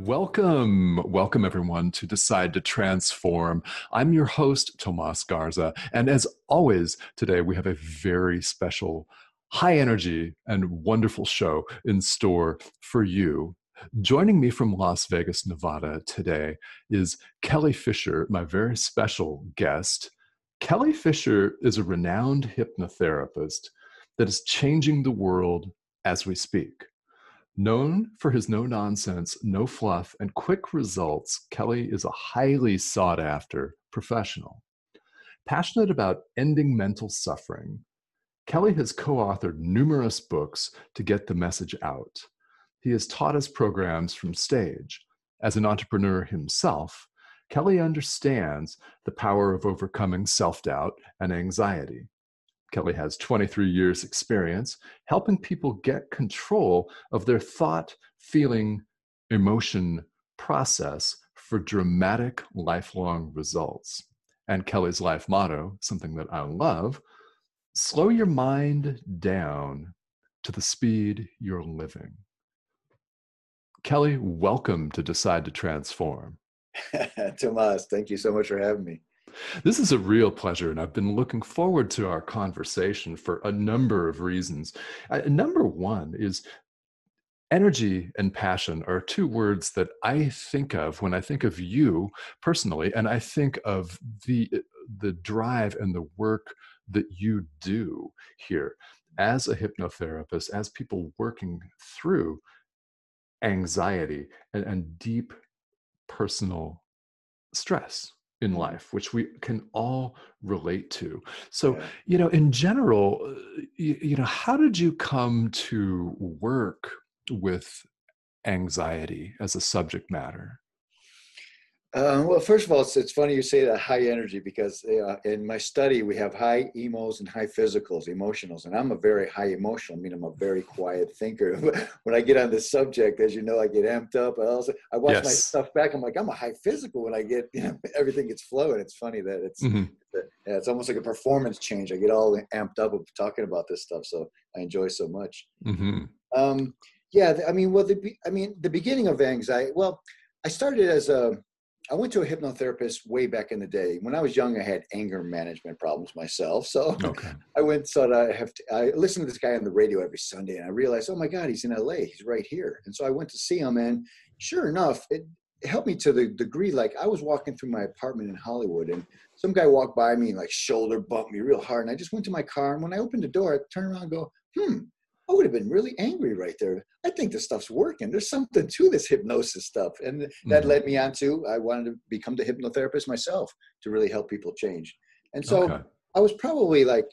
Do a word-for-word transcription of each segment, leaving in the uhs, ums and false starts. Welcome, welcome everyone to Decide to Transform. I'm your host, Tomas Garza, and as always, today we have a very special, high energy, and wonderful show in store for you. Joining me from Las Vegas, Nevada today is Kelly Fisher, my very special guest. Kelly Fisher is a renowned hypnotherapist that is changing the world as we speak. Known for his no-nonsense, no-fluff, and quick results, Kelly is a highly sought-after professional. Passionate about ending mental suffering, Kelly has co-authored numerous books to get the message out. He has taught us programs from stage. As an entrepreneur himself, Kelly understands the power of overcoming self-doubt and anxiety. Kelly has twenty-three years experience helping people get control of their thought, feeling, emotion process for dramatic lifelong results. And Kelly's life motto, something that I love, slow your mind down to the speed you're living. Kelly, welcome to Decide to Transform. Tomas, thank you so much for having me. This is a real pleasure, and I've been looking forward to our conversation for a number of reasons. Uh, number one is energy and passion are two words that I think of when I think of you personally, and I think of the the drive and the work that you do here as a hypnotherapist, as people working through anxiety and, and deep personal stress in life, which we can all relate to. So, yeah. you know, in general, you, you know, how did you come to work with anxiety as a subject matter? Um, well, first of all, it's, it's funny you say that, high energy, because uh, in my study, we have high emos and high physicals, emotionals, and I'm a very high emotional, I mean, I'm a very quiet thinker. When I get on this subject, as you know, I get amped up. I, also, I watch yes. my stuff back. I'm like, I'm a high physical when I get, you know, everything gets flowing. It's funny that it's, mm-hmm. yeah, it's almost like a performance change. I get all amped up of talking about this stuff. So I enjoy so much. Mm-hmm. Um, yeah. I mean, well, the, I mean, the beginning of anxiety, well, I started as a, I went to a hypnotherapist way back in the day. When I was young, I had anger management problems myself. So okay. I went, so I have to, I listened to this guy on the radio every Sunday and I realized, oh my God, he's in L A. He's right here. And so I went to see him, and sure enough, it helped me to the degree, like I was walking through my apartment in Hollywood and some guy walked by me and like shoulder bumped me real hard. And I just went to my car, and when I opened the door, I turned around and go, hmm. I would have been really angry right there. I think this stuff's working. There's something to this hypnosis stuff. And that mm-hmm. led me on to, I wanted to become the hypnotherapist myself to really help people change. And so okay. I was probably like,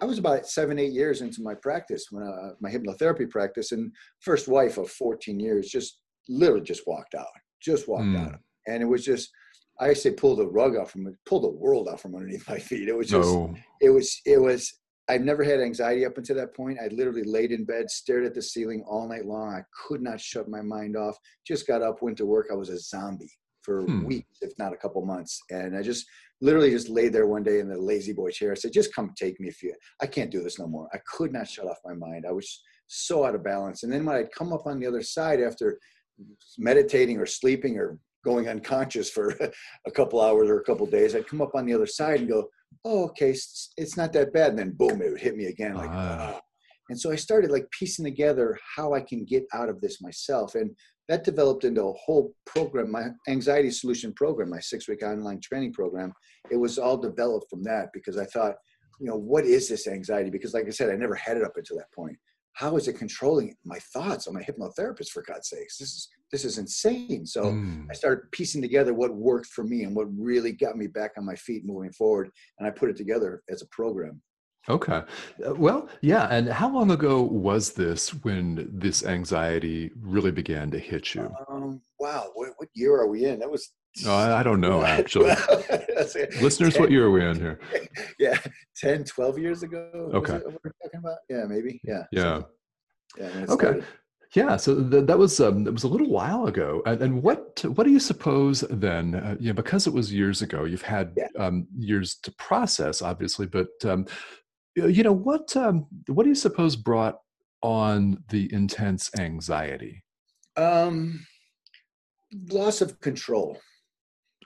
I was about seven, eight years into my practice, when I, my hypnotherapy practice, and first wife of fourteen years, just literally just walked out, just walked mm. out. And it was just, I say, pull the rug out from, pull the world out from underneath my feet. It was just, no. it was, it was, I've never had anxiety up until that point. I literally laid in bed, stared at the ceiling all night long. I could not shut my mind off. Just got up, went to work. I was a zombie for hmm. weeks, if not a couple months. And I just literally just laid there one day in the lazy boy chair. I said, just come take me if you, I can't do this no more. I could not shut off my mind. I was so out of balance. And then when I'd come up on the other side after meditating or sleeping or going unconscious for a couple hours or a couple days, I'd come up on the other side and go, oh, okay, it's not that bad. And then boom, it would hit me again. Like, uh. oh. And so I started like piecing together how I can get out of this myself. And that developed into a whole program, my anxiety solution program, my six week online training program. It was all developed from that, because I thought, you know, what is this anxiety? Because like I said, I never had it up until that point. How is it controlling my thoughts? I'm a hypnotherapist, for God's sakes. This is this is insane. So mm. I started piecing together what worked for me and what really got me back on my feet moving forward. And I put it together as a program. Okay. Well, yeah. And how long ago was this when this anxiety really began to hit you? Um, wow. What, what year are we in? That was. Oh, I, I don't know, actually. Listeners, ten, what year are we in here? Yeah. ten, twelve years ago. Okay. What we're talking about? Yeah, maybe. Yeah. Yeah. yeah okay. Started. Yeah. So th- that was um, that was a little while ago. And, and what what do you suppose then? Uh, you know, because it was years ago, you've had yeah. um, years to process, obviously, but. Um, You know, what um, what do you suppose brought on the intense anxiety? Um, loss of control.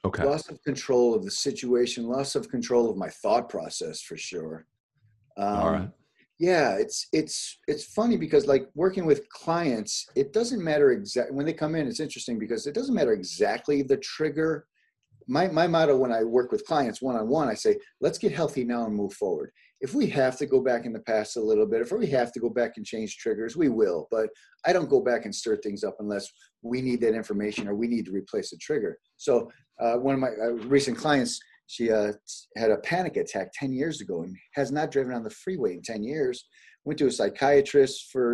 Okay. Loss of control of the situation, loss of control of my thought process, for sure. Um, All right. Yeah, it's it's it's funny because, like, working with clients, it doesn't matter exactly when they come in. It's interesting because it doesn't matter exactly the trigger. My my motto when I work with clients one-on-one, I say, let's get healthy now and move forward. If we have to go back in the past a little bit, if we have to go back and change triggers, we will. But I don't go back and stir things up unless we need that information or we need to replace a trigger. So uh, one of my uh, recent clients, she uh, had a panic attack ten years ago and has not driven on the freeway in ten years. Went to a psychiatrist for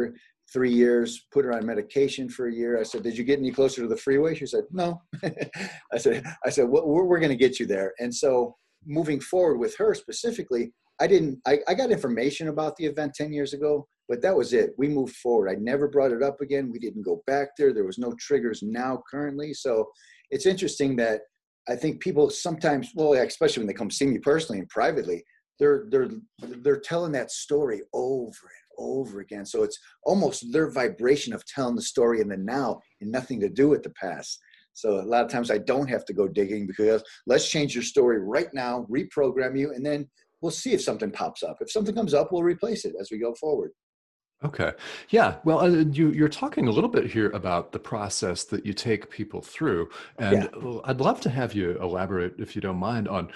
three years, put her on medication for a year. I said, did you get any closer to the freeway? She said, no. I said, I said, well, we're, we're going to get you there. And so moving forward with her specifically, I didn't, I, I got information about the event ten years ago, but that was it. We moved forward. I never brought it up again. We didn't go back there. There was no triggers now currently. So it's interesting that I think people sometimes, well, especially when they come see me personally and privately, they're, they're, they're telling that story over and over again. So it's almost their vibration of telling the story in the now and nothing to do with the past. So a lot of times I don't have to go digging because let's change your story right now, reprogram you, and then we'll see if something pops up. If something comes up, we'll replace it as we go forward. Okay. Yeah. Well, uh, you, you're talking a little bit here about the process that you take people through. And yeah. I'd love to have you elaborate, if you don't mind, on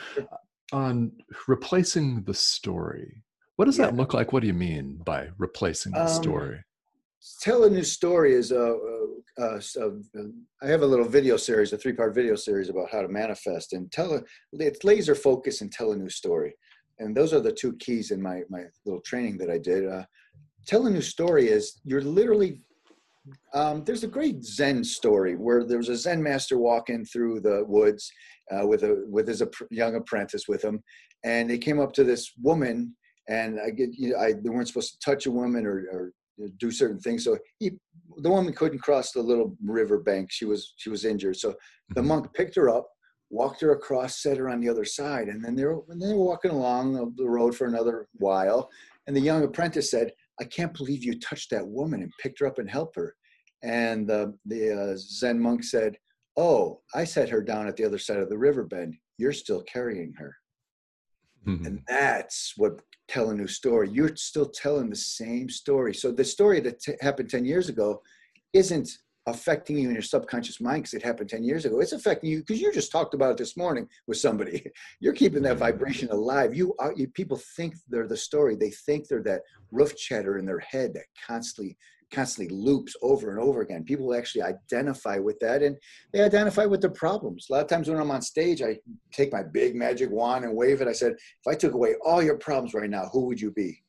on replacing the story. What does yeah. that look like? What do you mean by replacing the um, story? Tell a new story is a, a, a, a, a, I have a little video series, a three-part video series about how to manifest. And tell a, it's laser focus and tell a new story. And those are the two keys in my, my little training that I did. Uh, tell a new story is you're literally, um, there's a great Zen story where there was a Zen master walking through the woods uh, with a with his ap- young apprentice with him. And they came up to this woman and I get, you know, I, they weren't supposed to touch a woman or, or do certain things. So he, the woman couldn't cross the little river bank. She was, she was injured. So the monk picked her up, walked her across, set her on the other side. And then they were, and they were walking along the road for another while. And the young apprentice said, I can't believe you touched that woman and picked her up and helped her. And the, the uh, Zen monk said, oh, I set her down at the other side of the river bend. You're still carrying her. Mm-hmm. And that's what tell a new story. You're still telling the same story. So the story that t- happened ten years ago isn't affecting you in your subconscious mind because it happened ten years ago. It's affecting you because you just talked about it this morning with somebody. You're keeping that vibration alive. You, are, you people think they're the story. They think they're that roof chatter in their head that constantly, constantly loops over and over again. People actually identify with that and they identify with their problems. A lot of times when I'm on stage, I take my big magic wand and wave it. I said, if I took away all your problems right now, who would you be?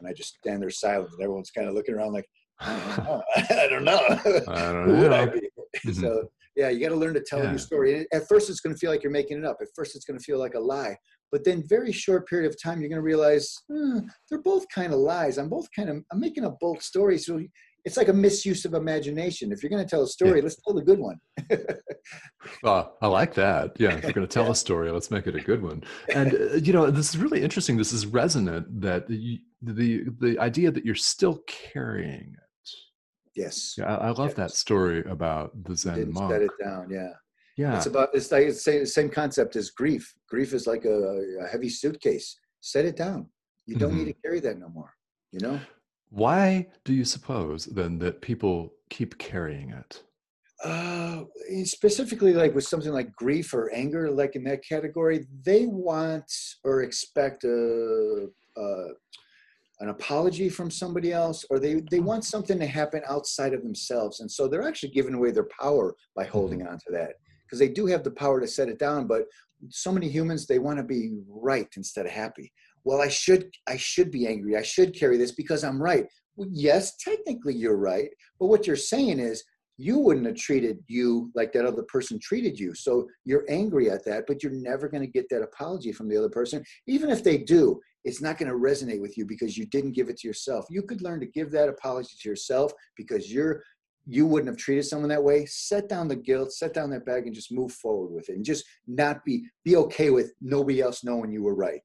And I just stand there silent and everyone's kind of looking around like, I don't know. I don't know. Who would I be? Mm-hmm. So yeah, you got to learn to tell yeah. a new story. At first, it's going to feel like you're making it up. At first, it's going to feel like a lie. But then, very short period of time, you're going to realize hmm, they're both kind of lies. I'm both kind of I'm making up both stories. So it's like a misuse of imagination. If you're going to tell a story, yeah. let's tell the good one. Well, I like that. Yeah, if you're going to tell a story, let's make it a good one. And uh, you know, this is really interesting. This is resonant. That you, the the idea that you're still carrying it. Yes. Yeah, I, I love yes. that story about the Zen Didn't monk. Set it down. Yeah. Yeah. It's about it's like it's the same concept as grief. Grief is like a, a heavy suitcase. Set it down. You don't mm-hmm. need to carry that no more. You know. Why do you suppose then that people keep carrying it? Uh, specifically, like with something like grief or anger, like in that category, they want or expect a. a an apology from somebody else, or they, they want something to happen outside of themselves. And so they're actually giving away their power by holding on to that because they do have the power to set it down. But so many humans, they want to be right instead of happy, well, I should, I should be angry. I should carry this because I'm right. Well, yes, technically you're right. But what you're saying is you wouldn't have treated you like that other person treated you. So you're angry at that, but you're never going to get that apology from the other person. Even if they do, it's not going to resonate with you because you didn't give it to yourself. You could learn to give that apology to yourself because you're, you wouldn't have treated someone that way. Set down the guilt, set down that bag, and just move forward with it. And just not be, be okay with nobody else knowing you were right.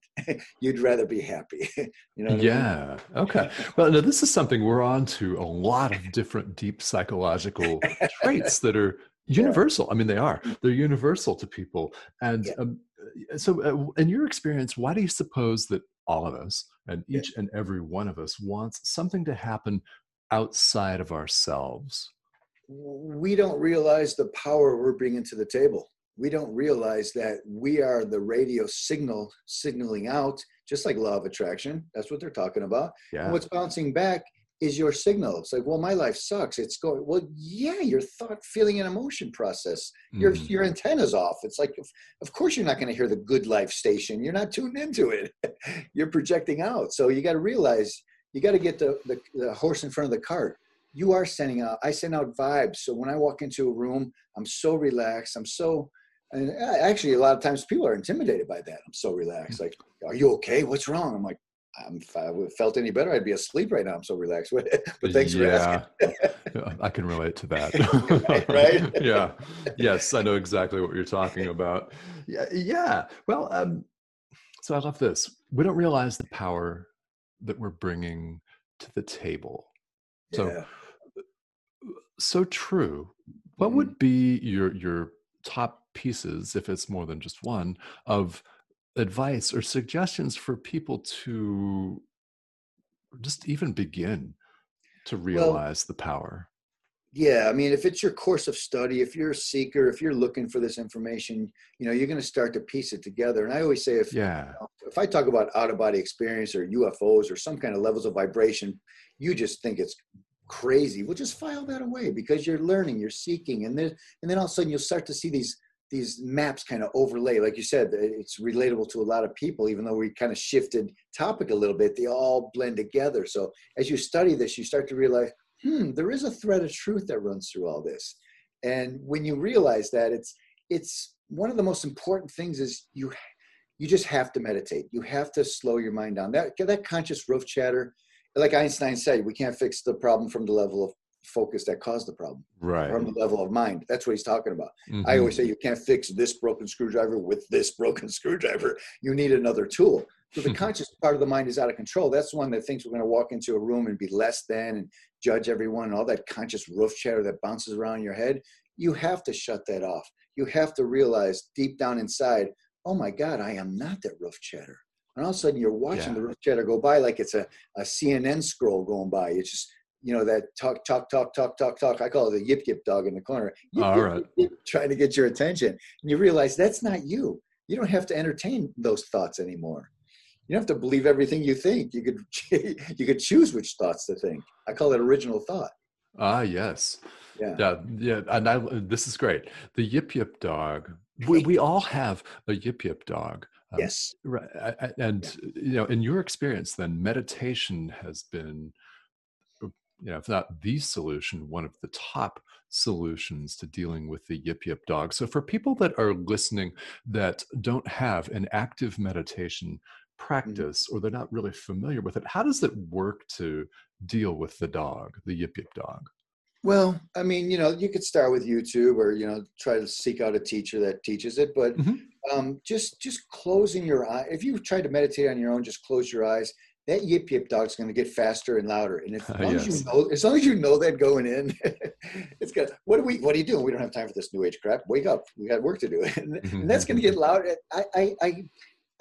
You'd rather be happy. You know what yeah. I mean? Okay. Well, now this is something we're on to a lot of different deep psychological traits that are universal. Yeah. I mean, they are, they're universal to people. And yeah. um, so uh, in your experience, why do you suppose that all of us and each yeah. and every one of us wants something to happen outside of ourselves? We don't realize the power we're bringing to the table. We don't realize that we are the radio signal signaling out, just like law of attraction. That's what they're talking about. Yeah. And what's bouncing back is your signal. It's like, well, my life sucks. It's going, well, yeah, your thought, feeling, and emotion process. Your, mm. your antenna's off. It's like, of course you're not going to hear the good life station. You're not tuned into it. You're projecting out. So you got to realize you got to get the, the, the horse in front of the cart. You are sending out, I send out vibes. So when I walk into a room, I'm so relaxed. I'm so, and actually a lot of times people are intimidated by that. I'm so relaxed. Like, are you okay? What's wrong? I'm like, I'm, if I felt any better, I'd be asleep right now. I'm so relaxed. But thanks yeah. for asking. I can relate to that. right, right? Yeah. Yes. I know exactly what you're talking about. Yeah. Yeah. Well, um, so I love this. We don't realize the power that we're bringing to the table. So, yeah. so true. What mm-hmm. would be your, your top pieces, if it's more than just one, of advice or suggestions for people to just even begin to realize well, the power? Yeah. I mean, if it's your course of study, if you're a seeker, if you're looking for this information, you know, you're going to start to piece it together. And I always say, if, yeah. you know, if I talk about out of body experience or U F Os or some kind of levels of vibration, you just think it's crazy. Well, just file that away because you're learning, you're seeking. And then, and then all of a sudden you'll start to see these, these maps kind of overlay. Like you said, it's relatable to a lot of people, even though we kind of shifted topic a little bit, they all blend together. So as you study this, you start to realize, hmm, there is a thread of truth that runs through all this. And when you realize that, it's it's one of the most important things is you you just have to meditate. You have to slow your mind down. That, that conscious roof chatter, like Einstein said, we can't fix the problem from the level of focus that caused the problem. Right. From the level of mind. That's what he's talking about. Mm-hmm. I always say you can't fix this broken screwdriver with this broken screwdriver. You need another tool. So the conscious part of the mind is out of control. That's the one that thinks we're going to walk into a room and be less than and judge everyone and all that conscious roof chatter that bounces around your head. You have to shut that off. You have to realize deep down inside, oh my God, I am not that roof chatter. And all of a sudden you're watching yeah. the roof chatter go by like it's a, a C N N scroll going by. It's just, you know, that talk, talk, talk, talk, talk, talk. I call it the yip, yip dog in the corner. Yip, all yip, right. yip, yip, trying to get your attention. And you realize that's not you. You don't have to entertain those thoughts anymore. You don't have to believe everything you think. You could you could choose which thoughts to think. I call it original thought. Ah, yes. Yeah. Yeah. yeah. And I, this is great. The yip yip dog. We, we all have a yip yip dog. Um, yes. Right. I, I, and, yeah. you know, in your experience, then meditation has been, you know, if not the solution, one of the top solutions to dealing with the yip yip dog. So for people that are listening that don't have an active meditation practice or they're not really familiar with it, how does it work to deal with the dog, the yip yip dog? Well, I mean, you know, you could start with YouTube or, you know, try to seek out a teacher that teaches it, but mm-hmm. um, just, just closing your eye. If you try to meditate on your own, just close your eyes. That yip yip dog's going to get faster and louder. And if, as long uh, yes. as you know, as long as you know that going in, it's good. What do we, what are you doing? We don't have time for this new age crap. Wake up. We got work to do. and, mm-hmm. and that's going to get louder. I, I, I,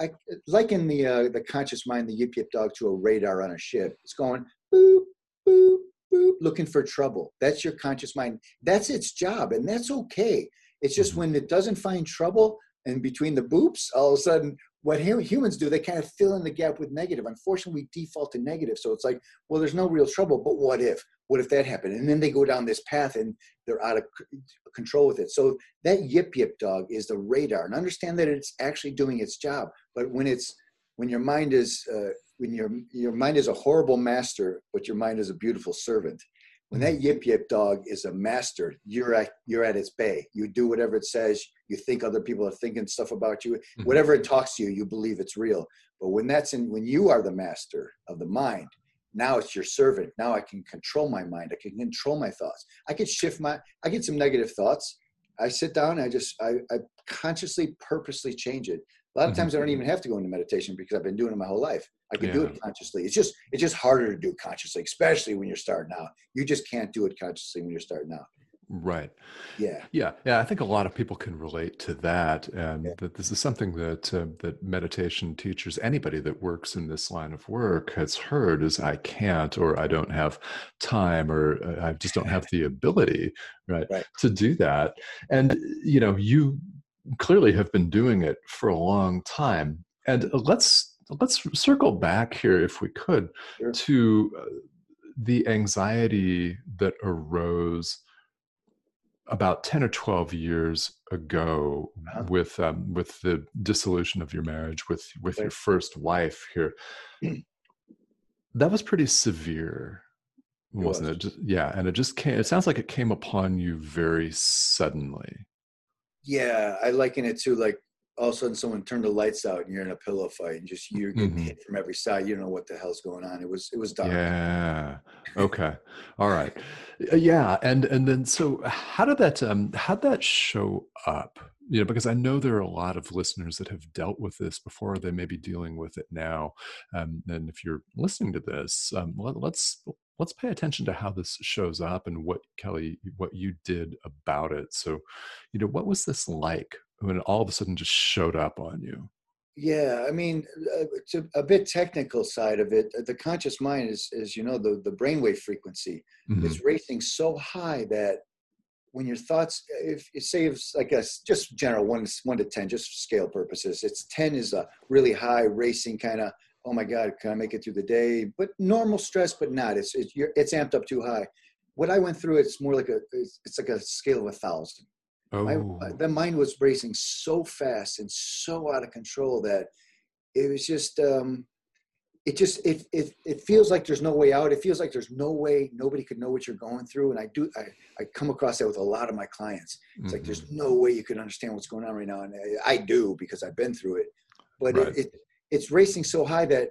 I liken the uh, the conscious mind, the yip yip dog, to a radar on a ship. It's going boop, boop, boop, looking for trouble. That's your conscious mind. That's its job, and that's okay. It's just when it doesn't find trouble, and between the boops, all of a sudden, what humans do, they kind of fill in the gap with negative. Unfortunately, we default to negative. So it's like, well, there's no real trouble, but what if? What if that happened? And then they go down this path and they're out of control with it. So that yip yip dog is the radar. And understand that it's actually doing its job. But when it's when your mind is uh, when your your mind is a horrible master, but your mind is a beautiful servant. When that yip yip dog is a master, you're at you're at its bay. You do whatever it says. You think other people are thinking stuff about you. Whatever it talks to you, you believe it's real. But when that's in, when you are the master of the mind, now it's your servant. Now I can control my mind. I can control my thoughts. I can shift my. I get some negative thoughts. I sit down. And I just I, I consciously, purposely change it. A lot of times I don't even have to go into meditation because I've been doing it my whole life. I can yeah. do it consciously. It's just it's just harder to do consciously, especially when you're starting out. You just can't do it consciously when you're starting out. Right. Yeah. Yeah. Yeah. I think a lot of people can relate to that, and yeah. that this is something that uh, that meditation teachers, anybody that works in this line of work, has heard is I can't, or I don't have time, or uh, I just don't have the ability, right, right, to do that. And you know, you clearly have been doing it for a long time. And let's let's circle back here, if we could, sure. to uh, the anxiety that arose about ten or twelve years ago uh-huh. with um, with the dissolution of your marriage, with with right. your first wife here. That was pretty severe, wasn't it? Was. it? Just, yeah, and it just came. It sounds like it came upon you very suddenly. Yeah, I liken it to like all of a sudden someone turned the lights out and you're in a pillow fight and just you're getting mm-hmm. hit from every side. You don't know what the hell's going on. It was it was dark. Yeah. Okay. All right. Yeah. And and then so how did that um how did that show up? You know, because I know there are a lot of listeners that have dealt with this before. They may be dealing with it now. Um, and if you're listening to this, um, let, let's. Let's pay attention to how this shows up and what, Kelly, what you did about it. So, you know, what was this like when it all of a sudden just showed up on you? Yeah, I mean, uh, to a bit technical side of it, the conscious mind is, is you know, the, the brainwave frequency mm-hmm. is racing so high that when your thoughts, if it saves, like a, just general one, one to ten, just for scale purposes, it's ten is a really high racing kind of, oh my God, can I make it through the day? But normal stress, but not. It's it's, you're, it's amped up too high. What I went through, it's more like a it's, it's like a scale of a thousand. Oh. My, the mind was racing so fast and so out of control that it was just um, it just it it it feels like there's no way out. It feels like there's no way nobody could know what you're going through. And I do I I come across that with a lot of my clients. It's mm-hmm. like there's no way you could understand what's going on right now, and I, I do because I've been through it. But right. it. it it's racing so high that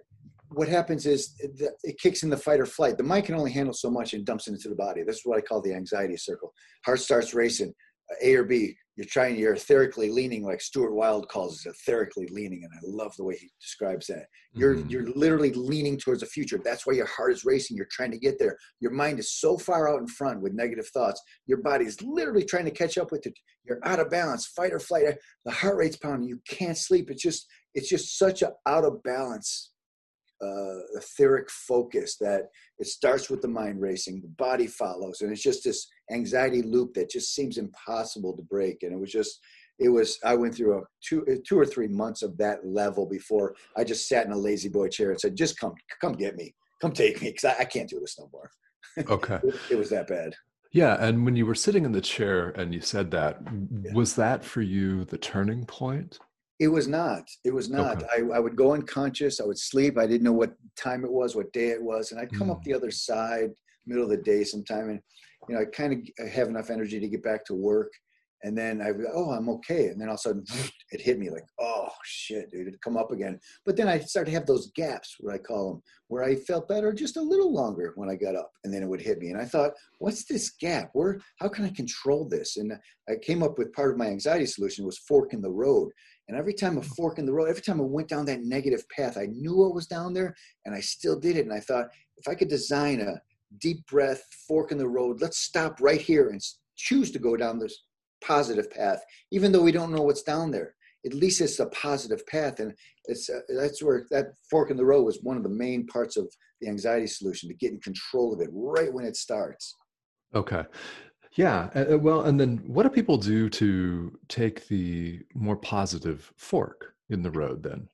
what happens is it kicks in the fight or flight. The mind can only handle so much and dumps it into the body. That's what I call the anxiety circle. Heart starts racing, A or B. You're trying, you're etherically leaning, like Stuart Wilde calls it, etherically leaning. And I love the way he describes that. You're mm-hmm. you're literally leaning towards the future. That's why your heart is racing. You're trying to get there. Your mind is so far out in front with negative thoughts. Your body is literally trying to catch up with it. You're out of balance, fight or flight. The heart rate's pounding. You can't sleep. It's just, it's just such an out of balance, uh, etheric focus that it starts with the mind racing, the body follows, and it's just this anxiety loop that just seems impossible to break. And it was just, it was, I went through a two, two or three months of that level before I just sat in a lazy boy chair and said, just come, come get me, come take me. Cause I, I can't do this no more. Okay. it, it was that bad. Yeah. And when you were sitting in the chair and you said that, yeah. was that for you the turning point? It was not. It was not. Okay. I, I would go unconscious. I would sleep. I didn't know what time it was, what day it was. And I'd come mm. up the other side, middle of the day sometime. And, you know, I kind of have enough energy to get back to work. And then I would, oh, I'm okay. And then all of a sudden it hit me like, oh, shit, dude, it'd come up again. But then I started to have those gaps, what I call them, where I felt better just a little longer when I got up. And then it would hit me. And I thought, what's this gap? Where? How can I control this? And I came up with part of my anxiety solution was fork in the road. And every time a fork in the road, every time I went down that negative path, I knew what was down there and I still did it. And I thought, if I could design a deep breath, fork in the road, let's stop right here and choose to go down this positive path, even though we don't know what's down there. At least it's a positive path. And it's uh, that's where that fork in the road was one of the main parts of the anxiety solution, to get in control of it right when it starts. Okay. Yeah. Uh, well, and then what do people do to take the more positive fork in the road then?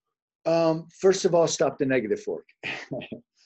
Um, first of all, stop the negative fork.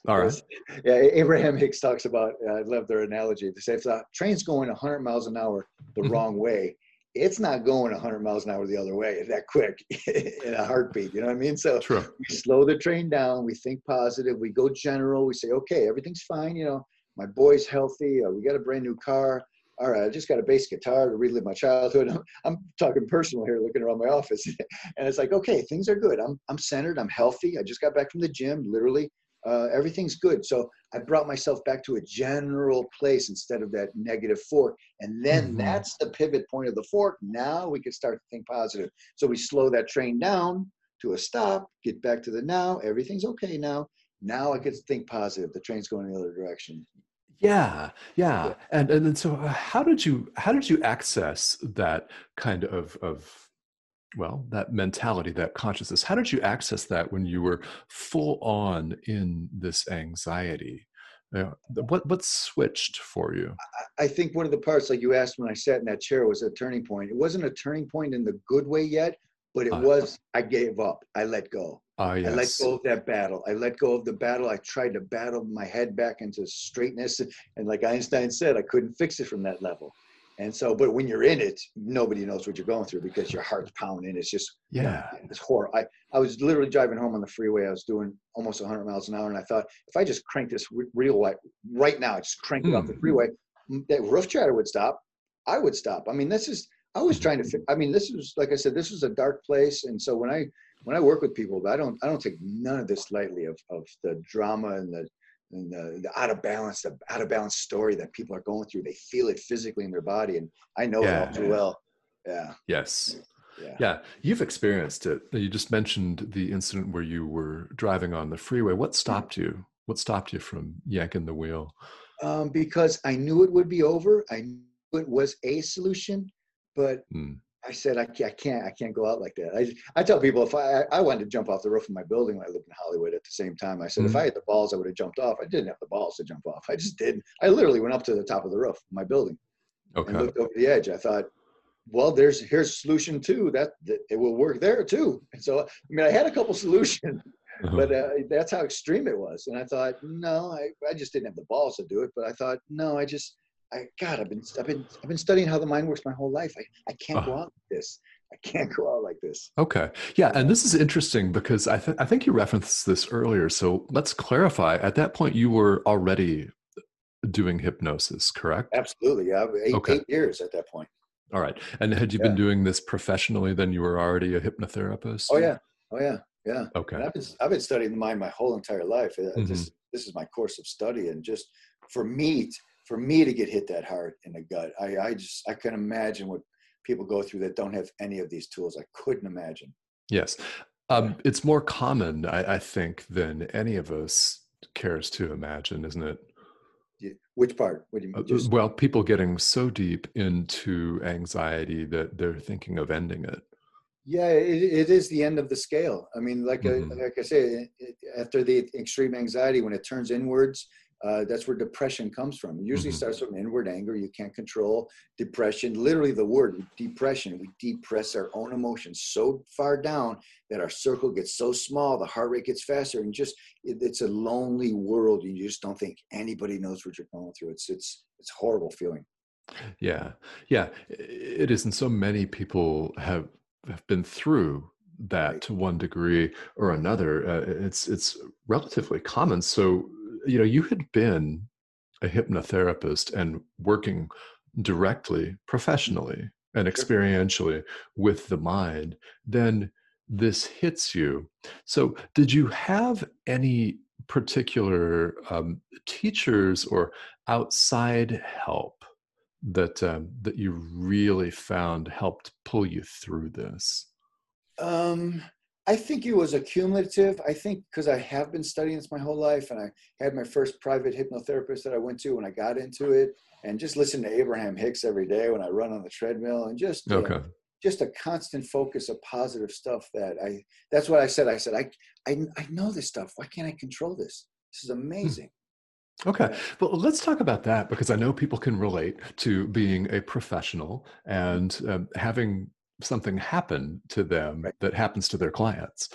All right. Yeah. Abraham Hicks talks about, uh, I love their analogy. They say if the train's going one hundred miles an hour the wrong way, it's not going a hundred miles an hour the other way that quick in a heartbeat. You know what I mean? So True. we slow the train down. We think positive. We go general. We say, okay, everything's fine. You know, my boy's healthy. Or we got a brand new car. All right, I just got a bass guitar to relive my childhood. I'm, I'm talking personal here, looking around my office. And it's like, okay, things are good. I'm, I'm centered. I'm healthy. I just got back from the gym, literally. Uh, everything's good. So I brought myself back to a general place instead of that negative fork. And then mm-hmm. that's the pivot point of the fork. Now we can start to think positive. So we slow that train down to a stop, get back to the now. Everything's okay now. Now I can think positive. The train's going in the other direction. Yeah, yeah, yeah. And and then so how did you how did you access that kind of of well, that mentality, that consciousness? How did you access that when you were full on in this anxiety? Uh, what what switched for you? I, I think one of the parts, like you asked when I sat in that chair, was a turning point. It wasn't a turning point in the good way yet, but it uh, was, I gave up. I let go. Uh, yes. I let go of that battle. I let go of the battle. I tried to battle my head back into straightness. And like Einstein said, I couldn't fix it from that level. And so, but when you're in it, nobody knows what you're going through because your heart's pounding. It's just, yeah, it's horrible. I, I was literally driving home on the freeway. I was doing almost a hundred miles an hour. And I thought, if I just crank this real light right now, I just crank mm. it off the freeway, that roof chatter would stop. I would stop. I mean, this is, I was trying to, I mean, this was, like I said, this was a dark place. And so when I, when I work with people, I don't, I don't take none of this lightly of, of the drama and the, and the, the out of balance, the out of balance story that people are going through. They feel it physically in their body. And I know yeah. it all too well. Yeah. Yes. Yeah. yeah. You've experienced it. You just mentioned the incident where you were driving on the freeway. What stopped you? What stopped you from yanking the wheel? Um, because I knew it would be over. I knew it was a solution, but mm. I said, I can't, I can't, I can't go out like that. I, I tell people if I, I wanted to jump off the roof of my building when I lived in Hollywood at the same time. I said, mm-hmm. if I had the balls, I would have jumped off. I didn't have the balls to jump off. I just didn't. I literally went up to the top of the roof of my building okay. and looked over the edge. I thought, well, there's, here's a solution too. That, that it will work there too. And so, I mean, I had a couple solutions, uh-huh. but uh, that's how extreme it was. And I thought, no, I, I just didn't have the balls to do it. But I thought, no, I just, I, God, I've been, I've been, I've been studying how the mind works my whole life. I, I can't uh, go out like this. I can't go out like this. Okay. Yeah. And this is interesting because I, th- I think you referenced this earlier. So let's clarify. At that point, you were already doing hypnosis, correct? Absolutely. Yeah. Eight, okay. eight years at that point. All right. And had you yeah. been doing this professionally, then you were already a hypnotherapist? Oh, yeah. Oh, yeah. Yeah. Okay. And I've been, I've been studying the mind my whole entire life. Mm-hmm. This, this is my course of study. And just for me, t- For me to get hit that hard in the gut, I, I just, I can imagine what people go through that don't have any of these tools. I couldn't imagine. Yes. Um, it's more common, I, I think, than any of us cares to imagine, isn't it? Yeah. Which part? What do you mean? Just- well, people getting so deep into anxiety that they're thinking of ending it. Yeah, it, it is the end of the scale. I mean, like, mm-hmm. I, like I say, it, after the extreme anxiety, when it turns inwards, Uh, that's where depression comes from. It usually mm-hmm. starts from inward anger you can't control, depression, literally the word depression. We depress our own emotions so far down that our circle gets so small, the heart rate gets faster, and just it, it's a lonely world. You just don't think anybody knows what you're going through. It's it's it's a horrible feeling. Yeah, yeah, it is, and so many people have have been through that right. to one degree or another. Uh, it's it's relatively common. So. You know, you had been a hypnotherapist and working directly, professionally, and experientially with the mind. Then this hits you. So did you have any particular um, teachers or outside help that um, that you really found helped pull you through this? Um. I think it was accumulative. I think because I have been studying this my whole life, and I had my first private hypnotherapist that I went to when I got into it, and just listened to Abraham Hicks every day when I run on the treadmill, and just okay. uh, just a constant focus of positive stuff. That I that's what I said. I said I I, I know this stuff. Why can't I control this? This is amazing. Hmm. Okay. Well, let's talk about that because I know people can relate to being a professional and um, having something happened to them right. that happens to their clients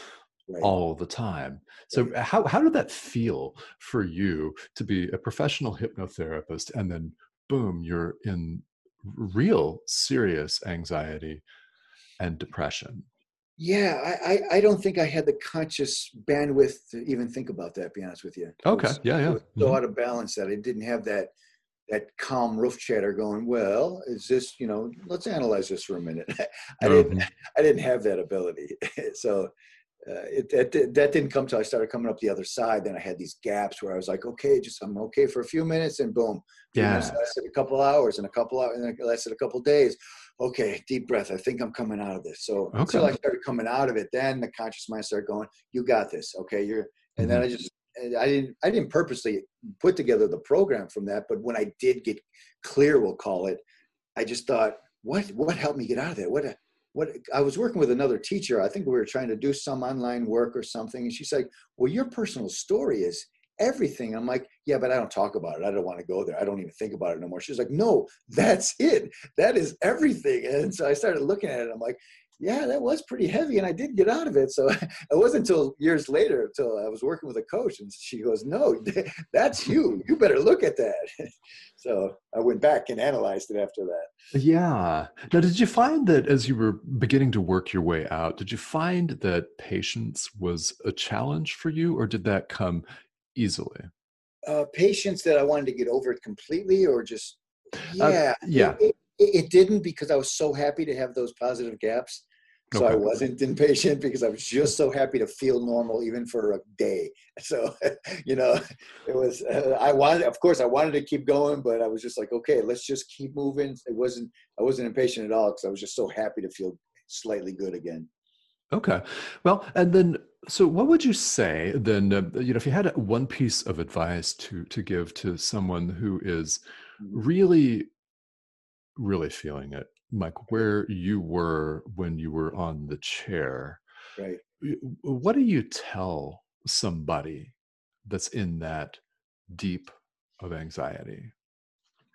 right. all the time. So right. how how did that feel for you to be a professional hypnotherapist and then boom, you're in real serious anxiety and depression. Yeah, I, I, I don't think I had the conscious bandwidth to even think about that, to be honest with you. Okay, was, yeah, yeah. Mm-hmm. So out of balance that I didn't have that that calm roof chatter going, well, is this, you know, let's analyze this for a minute. I didn't mm-hmm. I didn't have that ability. So uh, it, that, that didn't come till I started coming up the other side. Then I had these gaps where I was like, okay, just I'm okay for a few minutes, and boom. Yeah. Lasted a couple hours and a couple hours, and then it lasted a couple of days. Okay, deep breath. I think I'm coming out of this. So okay. until I started coming out of it, then the conscious mind started going, you got this. Okay, you're, and then I just, I didn't, I didn't purposely put together the program from that. But when I did get clear, we'll call it, I just thought, what, what helped me get out of that? What, what, I was working with another teacher. I think we were trying to do some online work or something. And she's like, well, your personal story is everything. I'm like, yeah, but I don't talk about it. I don't want to go there. I don't even think about it no more. She's like, no, that's it. That is everything. And so I started looking at it. I'm like, yeah, that was pretty heavy. And I did get out of it. So it wasn't until years later until I was working with a coach, and she goes, no, that's you. You better look at that. So I went back and analyzed it after that. Yeah. Now, did you find that as you were beginning to work your way out, did you find that patience was a challenge for you, or did that come easily? Uh, patience that I wanted to get over it completely, or just, yeah. Uh, yeah. It, it, it didn't, because I was so happy to have those positive gaps. So okay. I wasn't impatient, because I was just so happy to feel normal even for a day. So, you know, it was, uh, I wanted, of course I wanted to keep going, but I was just like, okay, let's just keep moving. It wasn't, I wasn't impatient at all, because I was just so happy to feel slightly good again. Okay. Well, and then, so what would you say then, uh, you know, if you had one piece of advice to to give to someone who is really, really feeling it, like where you were when you were on the chair, right? What do you tell somebody that's in that deep of anxiety?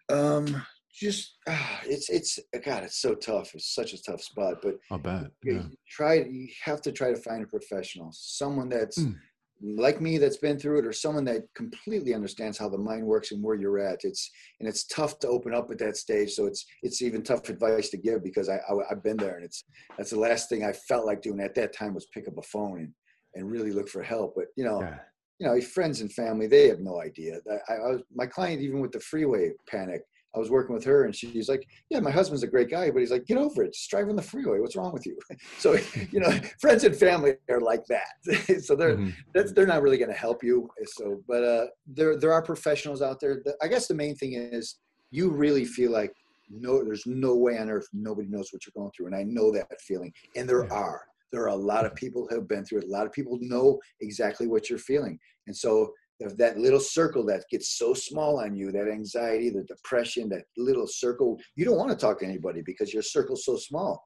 Um, just, ah, it's, it's, God, it's so tough. It's such a tough spot, but I'll bet. Yeah. You try, you have to try to find a professional, someone that's mm. like me, that's been through it, or someone that completely understands how the mind works and where you're at. It's, and it's tough to open up at that stage. So it's, it's even tough advice to give, because I, I I've been there, and it's, that's the last thing I felt like doing at that time was pick up a phone and, and really look for help. But you know, yeah. you know, friends and family, they have no idea. I, I was, my client, even with the freeway panic, I was working with her, and she's like, yeah, my husband's a great guy, but he's like, get over it. Just drive on the freeway. What's wrong with you? So, you know, friends and family are like that. So they're, mm-hmm. that's, they're not really going to help you. So, but uh, there, there are professionals out there. That, I guess the main thing is you really feel like, no, there's no way on earth nobody knows what you're going through. And I know that feeling. And there yeah. are, there are a lot of people who have been through it. A lot of people know exactly what you're feeling. And so of that little circle that gets so small on you, that anxiety, the depression, that little circle, you don't want to talk to anybody because your circle's so small.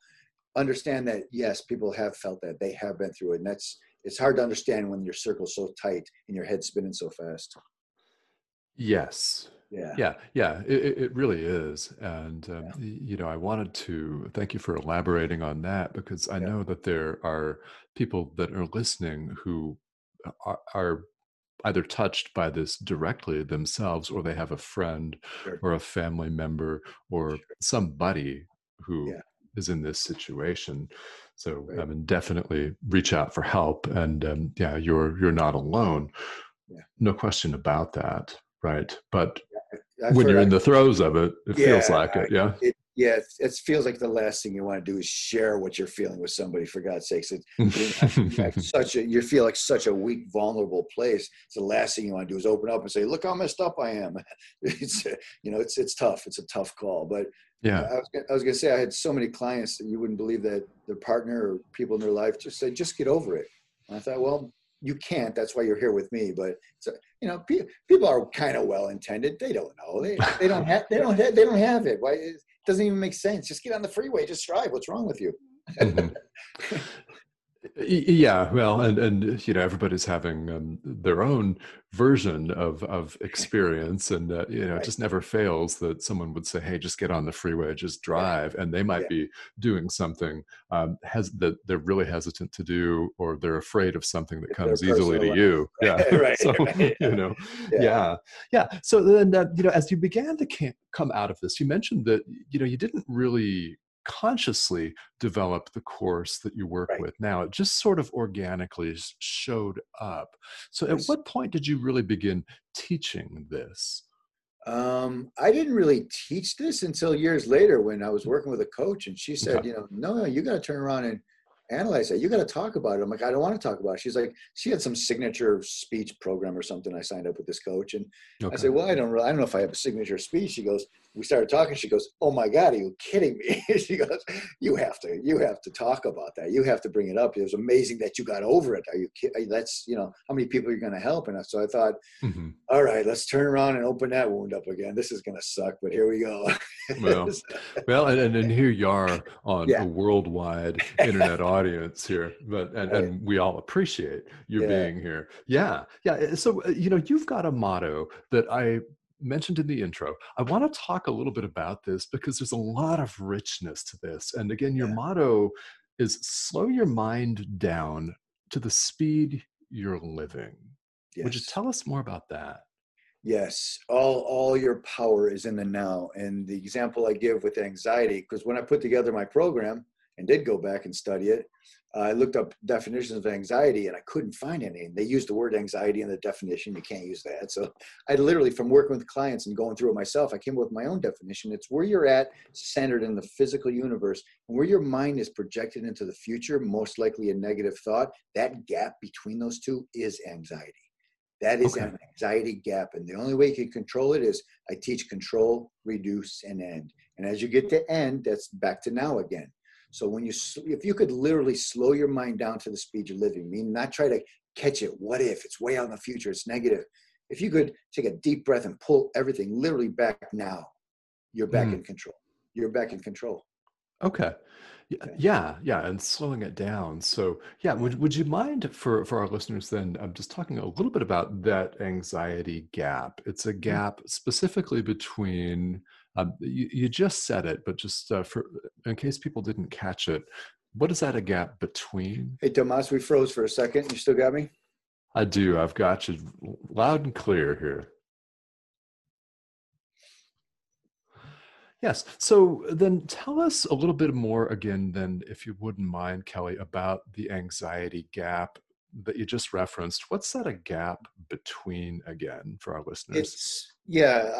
Understand that, yes, people have felt that. They have been through it. And that's, it's hard to understand when your circle's so tight and your head's spinning so fast. Yes. Yeah. Yeah. Yeah. It, it really is. And, um, yeah. you know, I wanted to thank you for elaborating on that, because I yeah. know that there are people that are listening who are, are either touched by this directly themselves, or they have a friend sure. or a family member or sure. somebody who yeah. is in this situation. So right. I mean, definitely reach out for help. And um, yeah, you're you're not alone. Yeah. No question about that, right? But yeah, when you're I, in the throes of it, it yeah, feels like I, it, yeah? It, yeah, it, it feels like the last thing you want to do is share what you're feeling with somebody, for God's sakes. It, it, such a, you feel like such a weak, vulnerable place. It's the last thing you want to do is open up and say, look how messed up I am. It's, you know, it's, it's tough. It's a tough call. But yeah, I was, I was going to say, I had so many clients that you wouldn't believe that their partner or people in their life just said, just get over it. And I thought, well, you can't. That's why you're here with me. But so, you know, pe- people are kind of well-intended. They don't know. They they don't have. They don't. Ha- they don't have it. Why? It doesn't even make sense. Just get on the freeway. Just drive. What's wrong with you? Mm-hmm. Yeah, well, and and you know, everybody's having um, their own version of of experience, and uh, you know, right. It just never fails that someone would say, "Hey, just get on the freeway, just drive," and they might yeah. be doing something um, has that they're really hesitant to do, or they're afraid of something that it's comes easily to life. You. Yeah, right. So right. you know, yeah. yeah, yeah. So then, uh, you know, as you began to cam- come out of this, you mentioned that you know you didn't really consciously develop the course that you work right. with now. It just sort of organically showed up. So yes. At what point did you really begin teaching this? Um, I didn't really teach this until years later when I was working with a coach, and she said, okay. you know, no, no, you got to turn around and analyze that. You got to talk about it. I'm like, I don't want to talk about it. She's like, she had some signature speech program or something. I signed up with this coach, and okay. I said, well, I don't really, I don't know if I have a signature speech. She goes, we started talking. She goes, oh my God, are you kidding me? She goes, you have to, you have to talk about that. You have to bring it up. It was amazing that you got over it. Are you kidding? That's, you know, how many people you're going to help. And so I thought, mm-hmm. all right, let's turn around and open that wound up again. This is going to suck, but here we go. Well, well and, and, and here you are on yeah. a worldwide internet audience here, but, and, right. and we all appreciate you yeah. being here. Yeah. Yeah. So, you know, you've got a motto that I mentioned in the intro. I want to talk a little bit about this because there's a lot of richness to this. And again, your yeah. motto is slow your mind down to the speed you're living. Yes. Would you tell us more about that? Yes. All, all your power is in the now. And the example I give with anxiety, because when I put together my program and did go back and study it, uh, I looked up definitions of anxiety and I couldn't find any. They used the word anxiety in the definition. You can't use that. So I literally, from working with clients and going through it myself, I came up with my own definition. It's where you're at centered in the physical universe, and where your mind is projected into the future, most likely a negative thought. That gap between those two is anxiety. That is okay. an anxiety gap. And the only way you can control it is I teach control, reduce, and end. And as you get to end, that's back to now again. So when you, if you could literally slow your mind down to the speed you're living, meaning not try to catch it. What if it's way out in the future? It's negative. If you could take a deep breath and pull everything literally back now, you're back mm. in control. You're back in control. Okay. Yeah. Yeah. And slowing it down. So yeah. Would, would you mind for, for our listeners then, I'm just talking a little bit about that anxiety gap. It's a gap mm. specifically between Um, you, you just said it, but just uh, for in case people didn't catch it, what is that a gap between? Hey, Tomas, we froze for a second. You still got me? I do. I've got you loud and clear here. Yes. So then tell us a little bit more again, then, if you wouldn't mind, Kelly, about the anxiety gap that you just referenced. What's that a gap between again for our listeners? It's, yeah,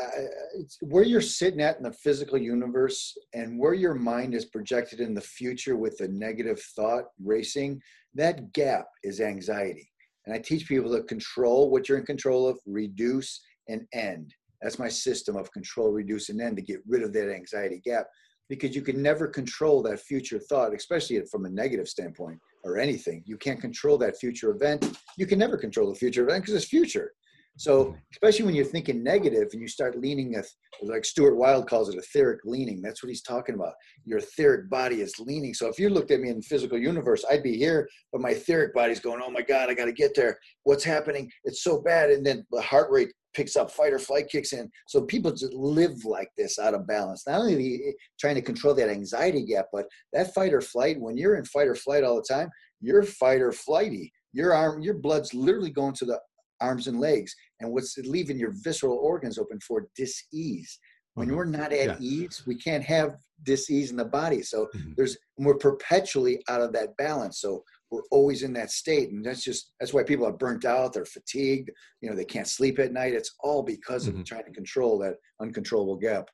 it's where you're sitting at in the physical universe and where your mind is projected in the future with the negative thought racing. That gap is anxiety. And I teach people to control what you're in control of, reduce, and end. That's my system of control, reduce, and end to get rid of that anxiety gap, because you can never control that future thought, especially from a negative standpoint or anything. You can't control that future event. You can never control the future event because it's future. So especially when you're thinking negative and you start leaning, a, like Stuart Wilde calls it etheric leaning. That's what he's talking about. Your etheric body is leaning. So if you looked at me in the physical universe, I'd be here, but my etheric body's going, oh my God, I got to get there. What's happening? It's so bad. And then the heart rate picks up, fight or flight kicks in. So people just live like this out of balance. Not only are you trying to control that anxiety gap, but that fight or flight, when you're in fight or flight all the time, you're fight or flighty. Your arm, your blood's literally going to the arms and legs, and what's leaving your visceral organs open for dis-ease. When mm-hmm. we're not at yeah. ease, we can't have dis-ease in the body. So mm-hmm. there's, we're perpetually out of that balance. So we're always in that state. And that's just, that's why people are burnt out. They're fatigued. You know, they can't sleep at night. It's all because mm-hmm. of trying to control that uncontrollable gap.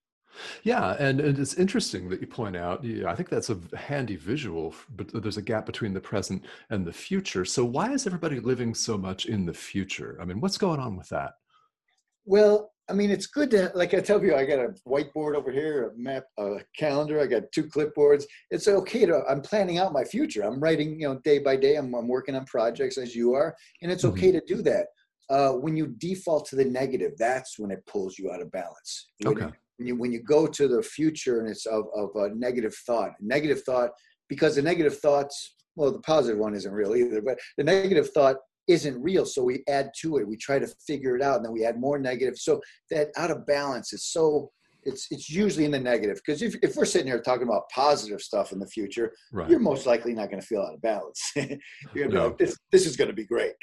Yeah. And, and it's interesting that you point out, yeah, I think that's a handy visual, but there's a gap between the present and the future. So why is everybody living so much in the future? I mean, what's going on with that? Well, I mean, it's good to, like I tell you, I got a whiteboard over here, a map, a calendar. I got two clipboards. It's okay to, I'm planning out my future. I'm writing, you know, day by day. I'm, I'm working on projects as you are, and it's okay mm-hmm. to do that. Uh, when you default to the negative, that's when it pulls you out of balance. When okay. You, When you, when you go to the future and it's of, of a negative thought, negative thought, because the negative thoughts well, the positive one isn't real either, but the negative thought isn't real. So we add to it, we try to figure it out, and then we add more negative. So that out of balance is so, it's, it's usually in the negative. Because if, if we're sitting here talking about positive stuff in the future, right, you're most likely not going to feel out of balance. You're going to be no. like, this, this is going to be great.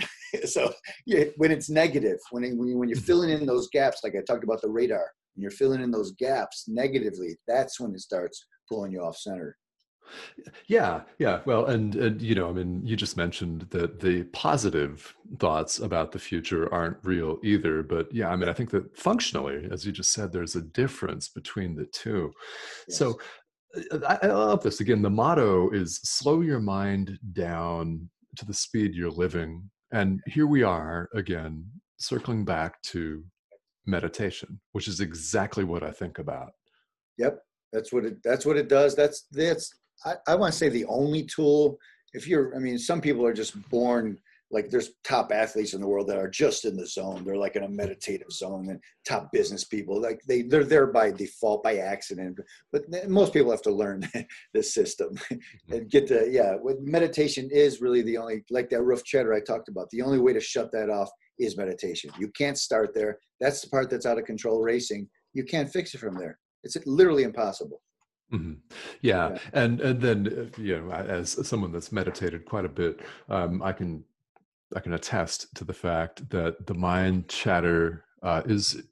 So yeah, when it's negative, when, it, when, you, when you're filling in those gaps, like I talked about the radar, and you're filling in those gaps negatively, that's when it starts pulling you off center. Yeah. Yeah. Well, and, and, you know, I mean, you just mentioned that the positive thoughts about the future aren't real either, but yeah, I mean, I think that functionally, as you just said, there's a difference between the two. Yes. So I, I love this. Again, the motto is slow your mind down to the speed you're living. And here we are again, circling back to meditation, which is exactly what I think about. Yep. That's what it, that's what it does. That's, that's, I, I want to say the only tool. If you're, I mean, some people are just born, like there's top athletes in the world that are just in the zone. They're like in a meditative zone, and top business people, like they, they're there by default, by accident. But most people have to learn this system and get to, yeah, what meditation is really the only, like that roof chatter I talked about, the only way to shut that off is meditation. You can't start there. That's the part that's out of control racing. You can't fix it from there. It's literally impossible. Mm-hmm. Yeah. yeah. And, and then, you know, as someone that's meditated quite a bit, um, I can, I can attest to the fact that the mind chatter uh, is,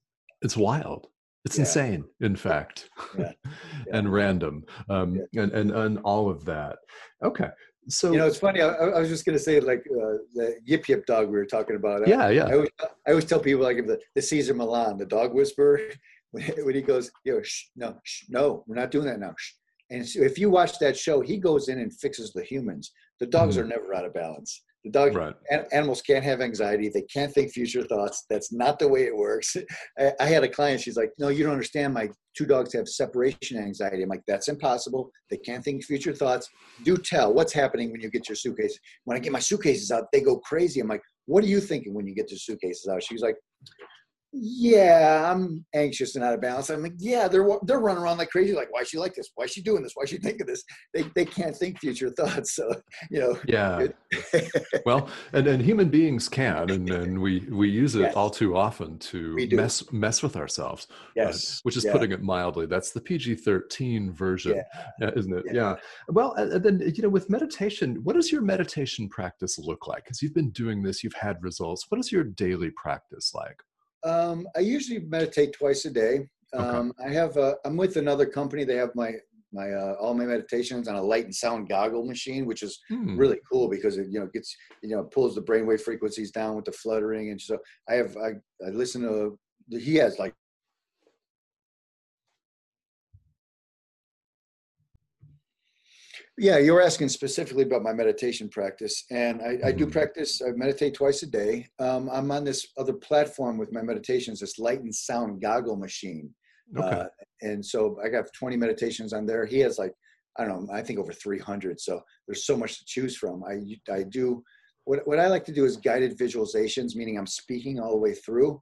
it's wild. It's yeah. insane, in fact, yeah. Yeah. and random, um, yeah. and, and, and all of that. Okay. So, you know, it's funny. I, I was just going to say, like, uh, the yip yip dog we were talking about. I, yeah. Yeah. I always, I always tell people, like, the, the Cesar Millan, the dog whisperer, when he goes, you know, shh, no, shh, no, we're not doing that now. Shh. And so if you watch that show, he goes in and fixes the humans. The dogs mm. are never out of balance. The dogs, right. an, animals can't have anxiety. They can't think future thoughts. That's not the way it works. I, I had a client, she's like, no, you don't understand. My two dogs have separation anxiety. I'm like, that's impossible. They can't think future thoughts. Do tell, what's happening when you get your suitcase? When I get my suitcases out, they go crazy. I'm like, what are you thinking when you get your suitcases out? She was like, yeah, I'm anxious and out of balance. I'm like, yeah, they're they're running around like crazy. Like, why is she like this? Why is she doing this? Why is she thinking this? They they can't think future thoughts. So, you know. Yeah. Well, and and human beings can, and and we we use it yes. all too often to mess mess with ourselves. Yes. Right? Which is yeah. putting it mildly. That's the P G thirteen version, yeah. isn't it? Yeah. yeah. Well, and then, you know, with meditation, what does your meditation practice look like? Because you've been doing this, you've had results. What is your daily practice like? Um, I usually meditate twice a day. Um, okay. I have a, I'm with another company. They have my, my, uh, all my meditations on a light and sound goggle machine, which is hmm. really cool because it, you know, gets, you know, pulls the brainwave frequencies down with the fluttering. And so I have, I, I listen to, he has like, yeah, you're asking specifically about my meditation practice. And I, I do practice, I meditate twice a day. Um, I'm on this other platform with my meditations, this light and sound goggle machine. Okay. Uh, and so I got twenty meditations on there. He has like, I don't know, I think over three hundred. So there's so much to choose from. I, I do, what, what I like to do is guided visualizations, meaning I'm speaking all the way through.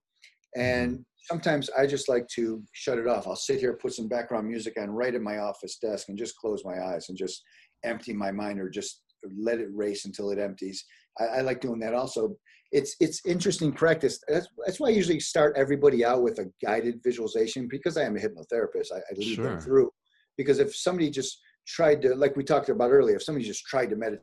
And sometimes I just like to shut it off. I'll sit here, put some background music on right at my office desk and just close my eyes and just empty my mind or just let it race until it empties. I, I like doing that also. It's it's interesting practice. That's, that's why I usually start everybody out with a guided visualization because I am a hypnotherapist. I, I lead sure. them through. Because if somebody just tried to, like we talked about earlier, if somebody just tried to meditate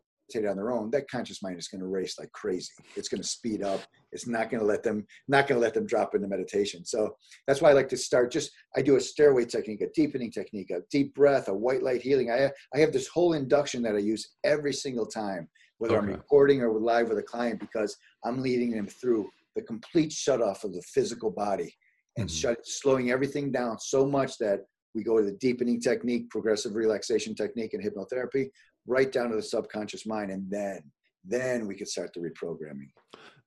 on their own, that conscious mind is going to race like crazy. It's going to speed up. It's not going to let them, not going to let them drop into meditation. So that's why I like to start just, I do a stairway technique, a deepening technique, a deep breath, a white light healing. I, I have this whole induction that I use every single time, whether okay. I'm recording or live with a client, because I'm leading them through the complete shut off of the physical body and mm-hmm. shut, slowing everything down so much that we go to the deepening technique, progressive relaxation technique, and hypnotherapy, right down to the subconscious mind. And then, then we could start the reprogramming.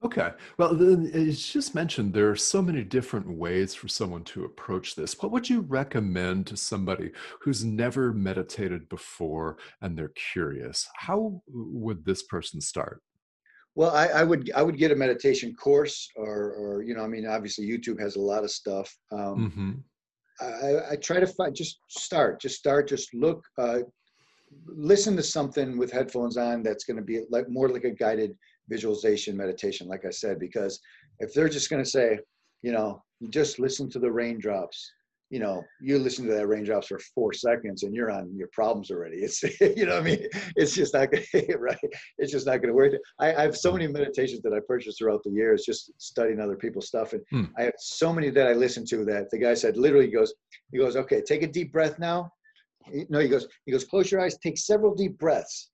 Okay. Well, then it's just mentioned, there are so many different ways for someone to approach this. What would you recommend to somebody who's never meditated before and they're curious? How would this person start? Well, I, I would, I would get a meditation course or, or, you know, I mean, obviously YouTube has a lot of stuff. Um, mm-hmm. I, I try to find, just start, just start, just look, uh, listen to something with headphones on that's going to be like more like a guided visualization meditation, like I said, because if they're just going to say, you know, you just listen to the raindrops, you know, you listen to that raindrops for four seconds and you're on your problems already. It's, you know what I mean? It's just not going to, right? It's just not going to work. I, I have so many meditations that I purchased throughout the years, just studying other people's stuff. And hmm. I have so many that I listen to that the guy said, literally goes, he goes, okay, take a deep breath now. No, he goes, he goes, close your eyes, take several deep breaths.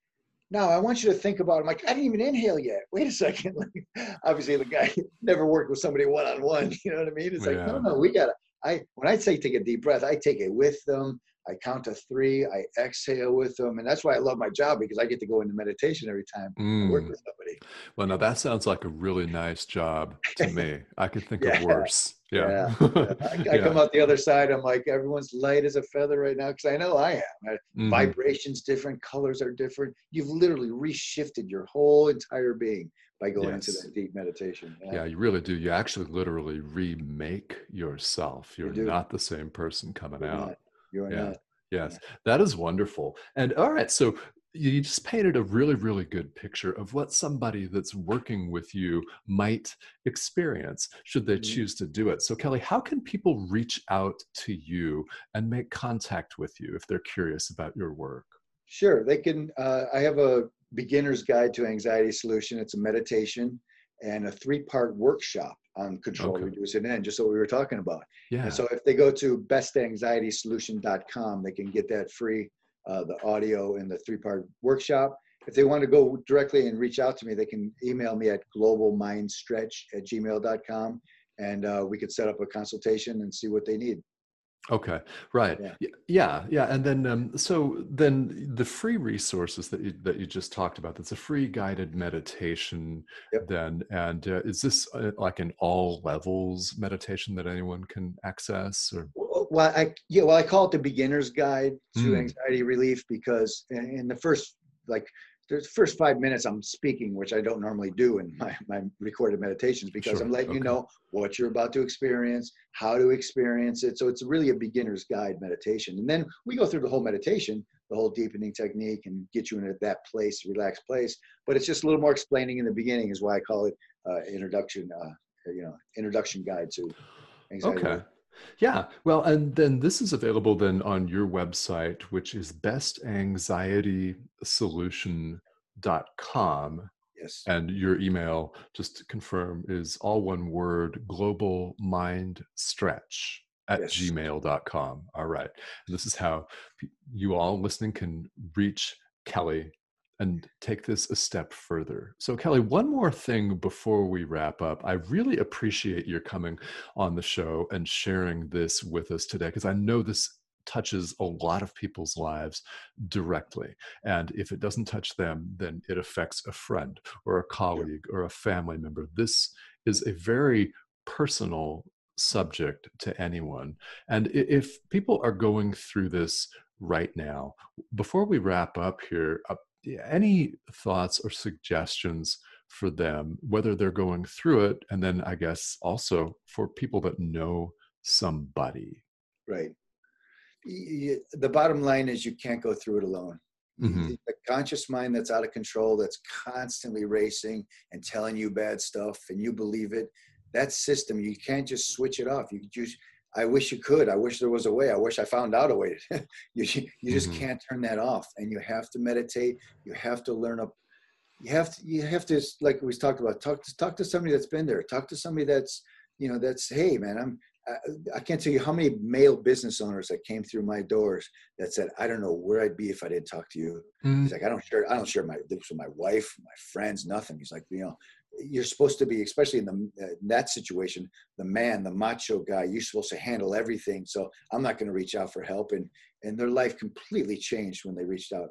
Now I want you to think about it. I'm like, I didn't even inhale yet. Wait a second. Like, obviously the guy never worked with somebody one-on-one. You know what I mean? It's yeah. like, no, no, we got to, I, when I say take a deep breath, I take it with them. I count to three, I exhale with them. And that's why I love my job, because I get to go into meditation every time mm. I work with somebody. Well, now that sounds like a really nice job to me. I could think yeah. of worse. Yeah. yeah. I, I yeah. come out the other side. I'm like, everyone's light as a feather right now. Cause I know I am. Mm-hmm. Vibrations, different colors are different. You've literally reshifted your whole entire being by going yes. into that deep meditation. Yeah. yeah, you really do. You actually literally remake yourself. You're you not the same person coming You're out. Not. You're yeah. not. Yes, yeah. that is wonderful. And all right, so you just painted a really, really good picture of what somebody that's working with you might experience should they choose to do it. So Kelly, how can people reach out to you and make contact with you if they're curious about your work? Sure, they can. Uh, I have a beginner's guide to anxiety solution. It's a meditation and a three-part workshop on control, okay. reduce, and end, just what we were talking about. Yeah. And so if they go to best anxiety solution dot com, they can get that free. Uh, the audio and the three-part workshop. If they want to go directly and reach out to me, they can email me at global mind stretch at gmail dot com, and uh, we could set up a consultation and see what they need. Okay. Right. Yeah. Yeah. yeah. And then, um, so then the free resources that you, that you just talked about, that's a free guided meditation yep. then. And uh, is this uh, like an all levels meditation that anyone can access? Or? Well, I, yeah, well, I call it the beginner's guide to mm. anxiety relief, because in, in the first, like the first five minutes I'm speaking, which I don't normally do in my, my recorded meditations, because sure. I'm letting okay. you know what you're about to experience, how to experience it. So it's really a beginner's guide meditation. And then we go through the whole meditation, the whole deepening technique, and get you into that place, relaxed place. But it's just a little more explaining in the beginning, is why I call it uh, introduction, uh, you know, introduction guide to anxiety. Okay. Yeah. Well, and then this is available then on your website, which is best anxiety solution dot com. Yes. And your email, just to confirm, is all one word, global mind stretch at gmail dot com. All right. And this is how you all listening can reach Kelly and take this a step further. So Kelly, one more thing before we wrap up. I really appreciate your coming on the show and sharing this with us today, because I know this touches a lot of people's lives directly. And if it doesn't touch them, then it affects a friend or a colleague or a family member. This is a very personal subject to anyone. And if people are going through this right now, before we wrap up here, any thoughts or suggestions for them, whether they're going through it, and then I guess also for people that know somebody? Right. The bottom line is you can't go through it alone. Mm-hmm. The conscious mind that's out of control, that's constantly racing and telling you bad stuff and you believe it, that system, you can't just switch it off. You just, I wish you could. I wish there was a way. I wish I found out a way. you you just mm-hmm. can't turn that off, and you have to meditate. You have to learn up. You have to, you have to, like we talked about, talk to, talk to somebody that's been there. Talk to somebody that's, you know, that's, hey man, I'm, I, I can't tell you how many male business owners that came through my doors that said, I don't know where I'd be if I didn't talk to you. Mm-hmm. He's like, I don't share, I don't share my, this with my wife, my friends, nothing. He's like, you know, you're supposed to be, especially in, the, in that situation, the man, the macho guy, you're supposed to handle everything. So I'm not going to reach out for help. And, and their life completely changed when they reached out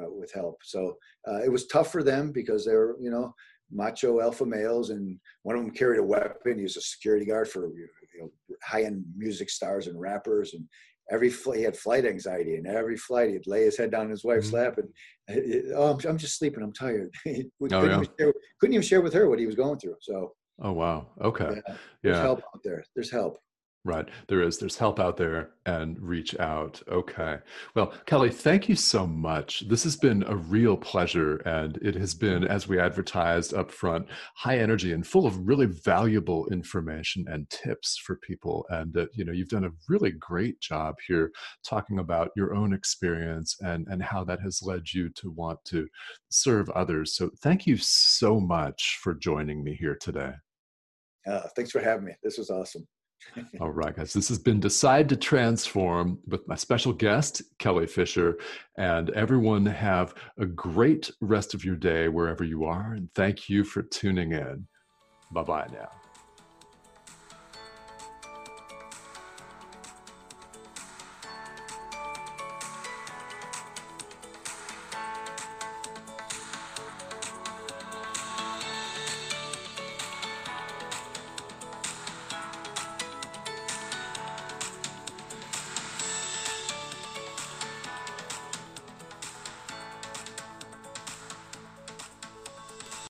uh, with help. So uh, it was tough for them because they were, you know, macho alpha males. And one of them carried a weapon. He was a security guard for, you know, high-end music stars and rappers. And every flight, he had flight anxiety, and every flight he'd lay his head down in his wife's mm-hmm. lap and, it, oh, I'm, I'm just sleeping, I'm tired. we oh, couldn't, yeah. even share, couldn't even share with her what he was going through. So. Oh, wow. Okay. Yeah. There's yeah. help out there. There's help. Right. There is. There's help out there, and reach out. Okay. Well, Kelly, thank you so much. This has been a real pleasure. And it has been, as we advertised up front, high energy and full of really valuable information and tips for people. And, uh, you know, you've done a really great job here talking about your own experience and, and how that has led you to want to serve others. So thank you so much for joining me here today. Uh, thanks for having me. This was awesome. All right, guys, this has been Decide to Transform with my special guest, Kelly Fisher. And everyone, have a great rest of your day wherever you are. And thank you for tuning in. Bye-bye now.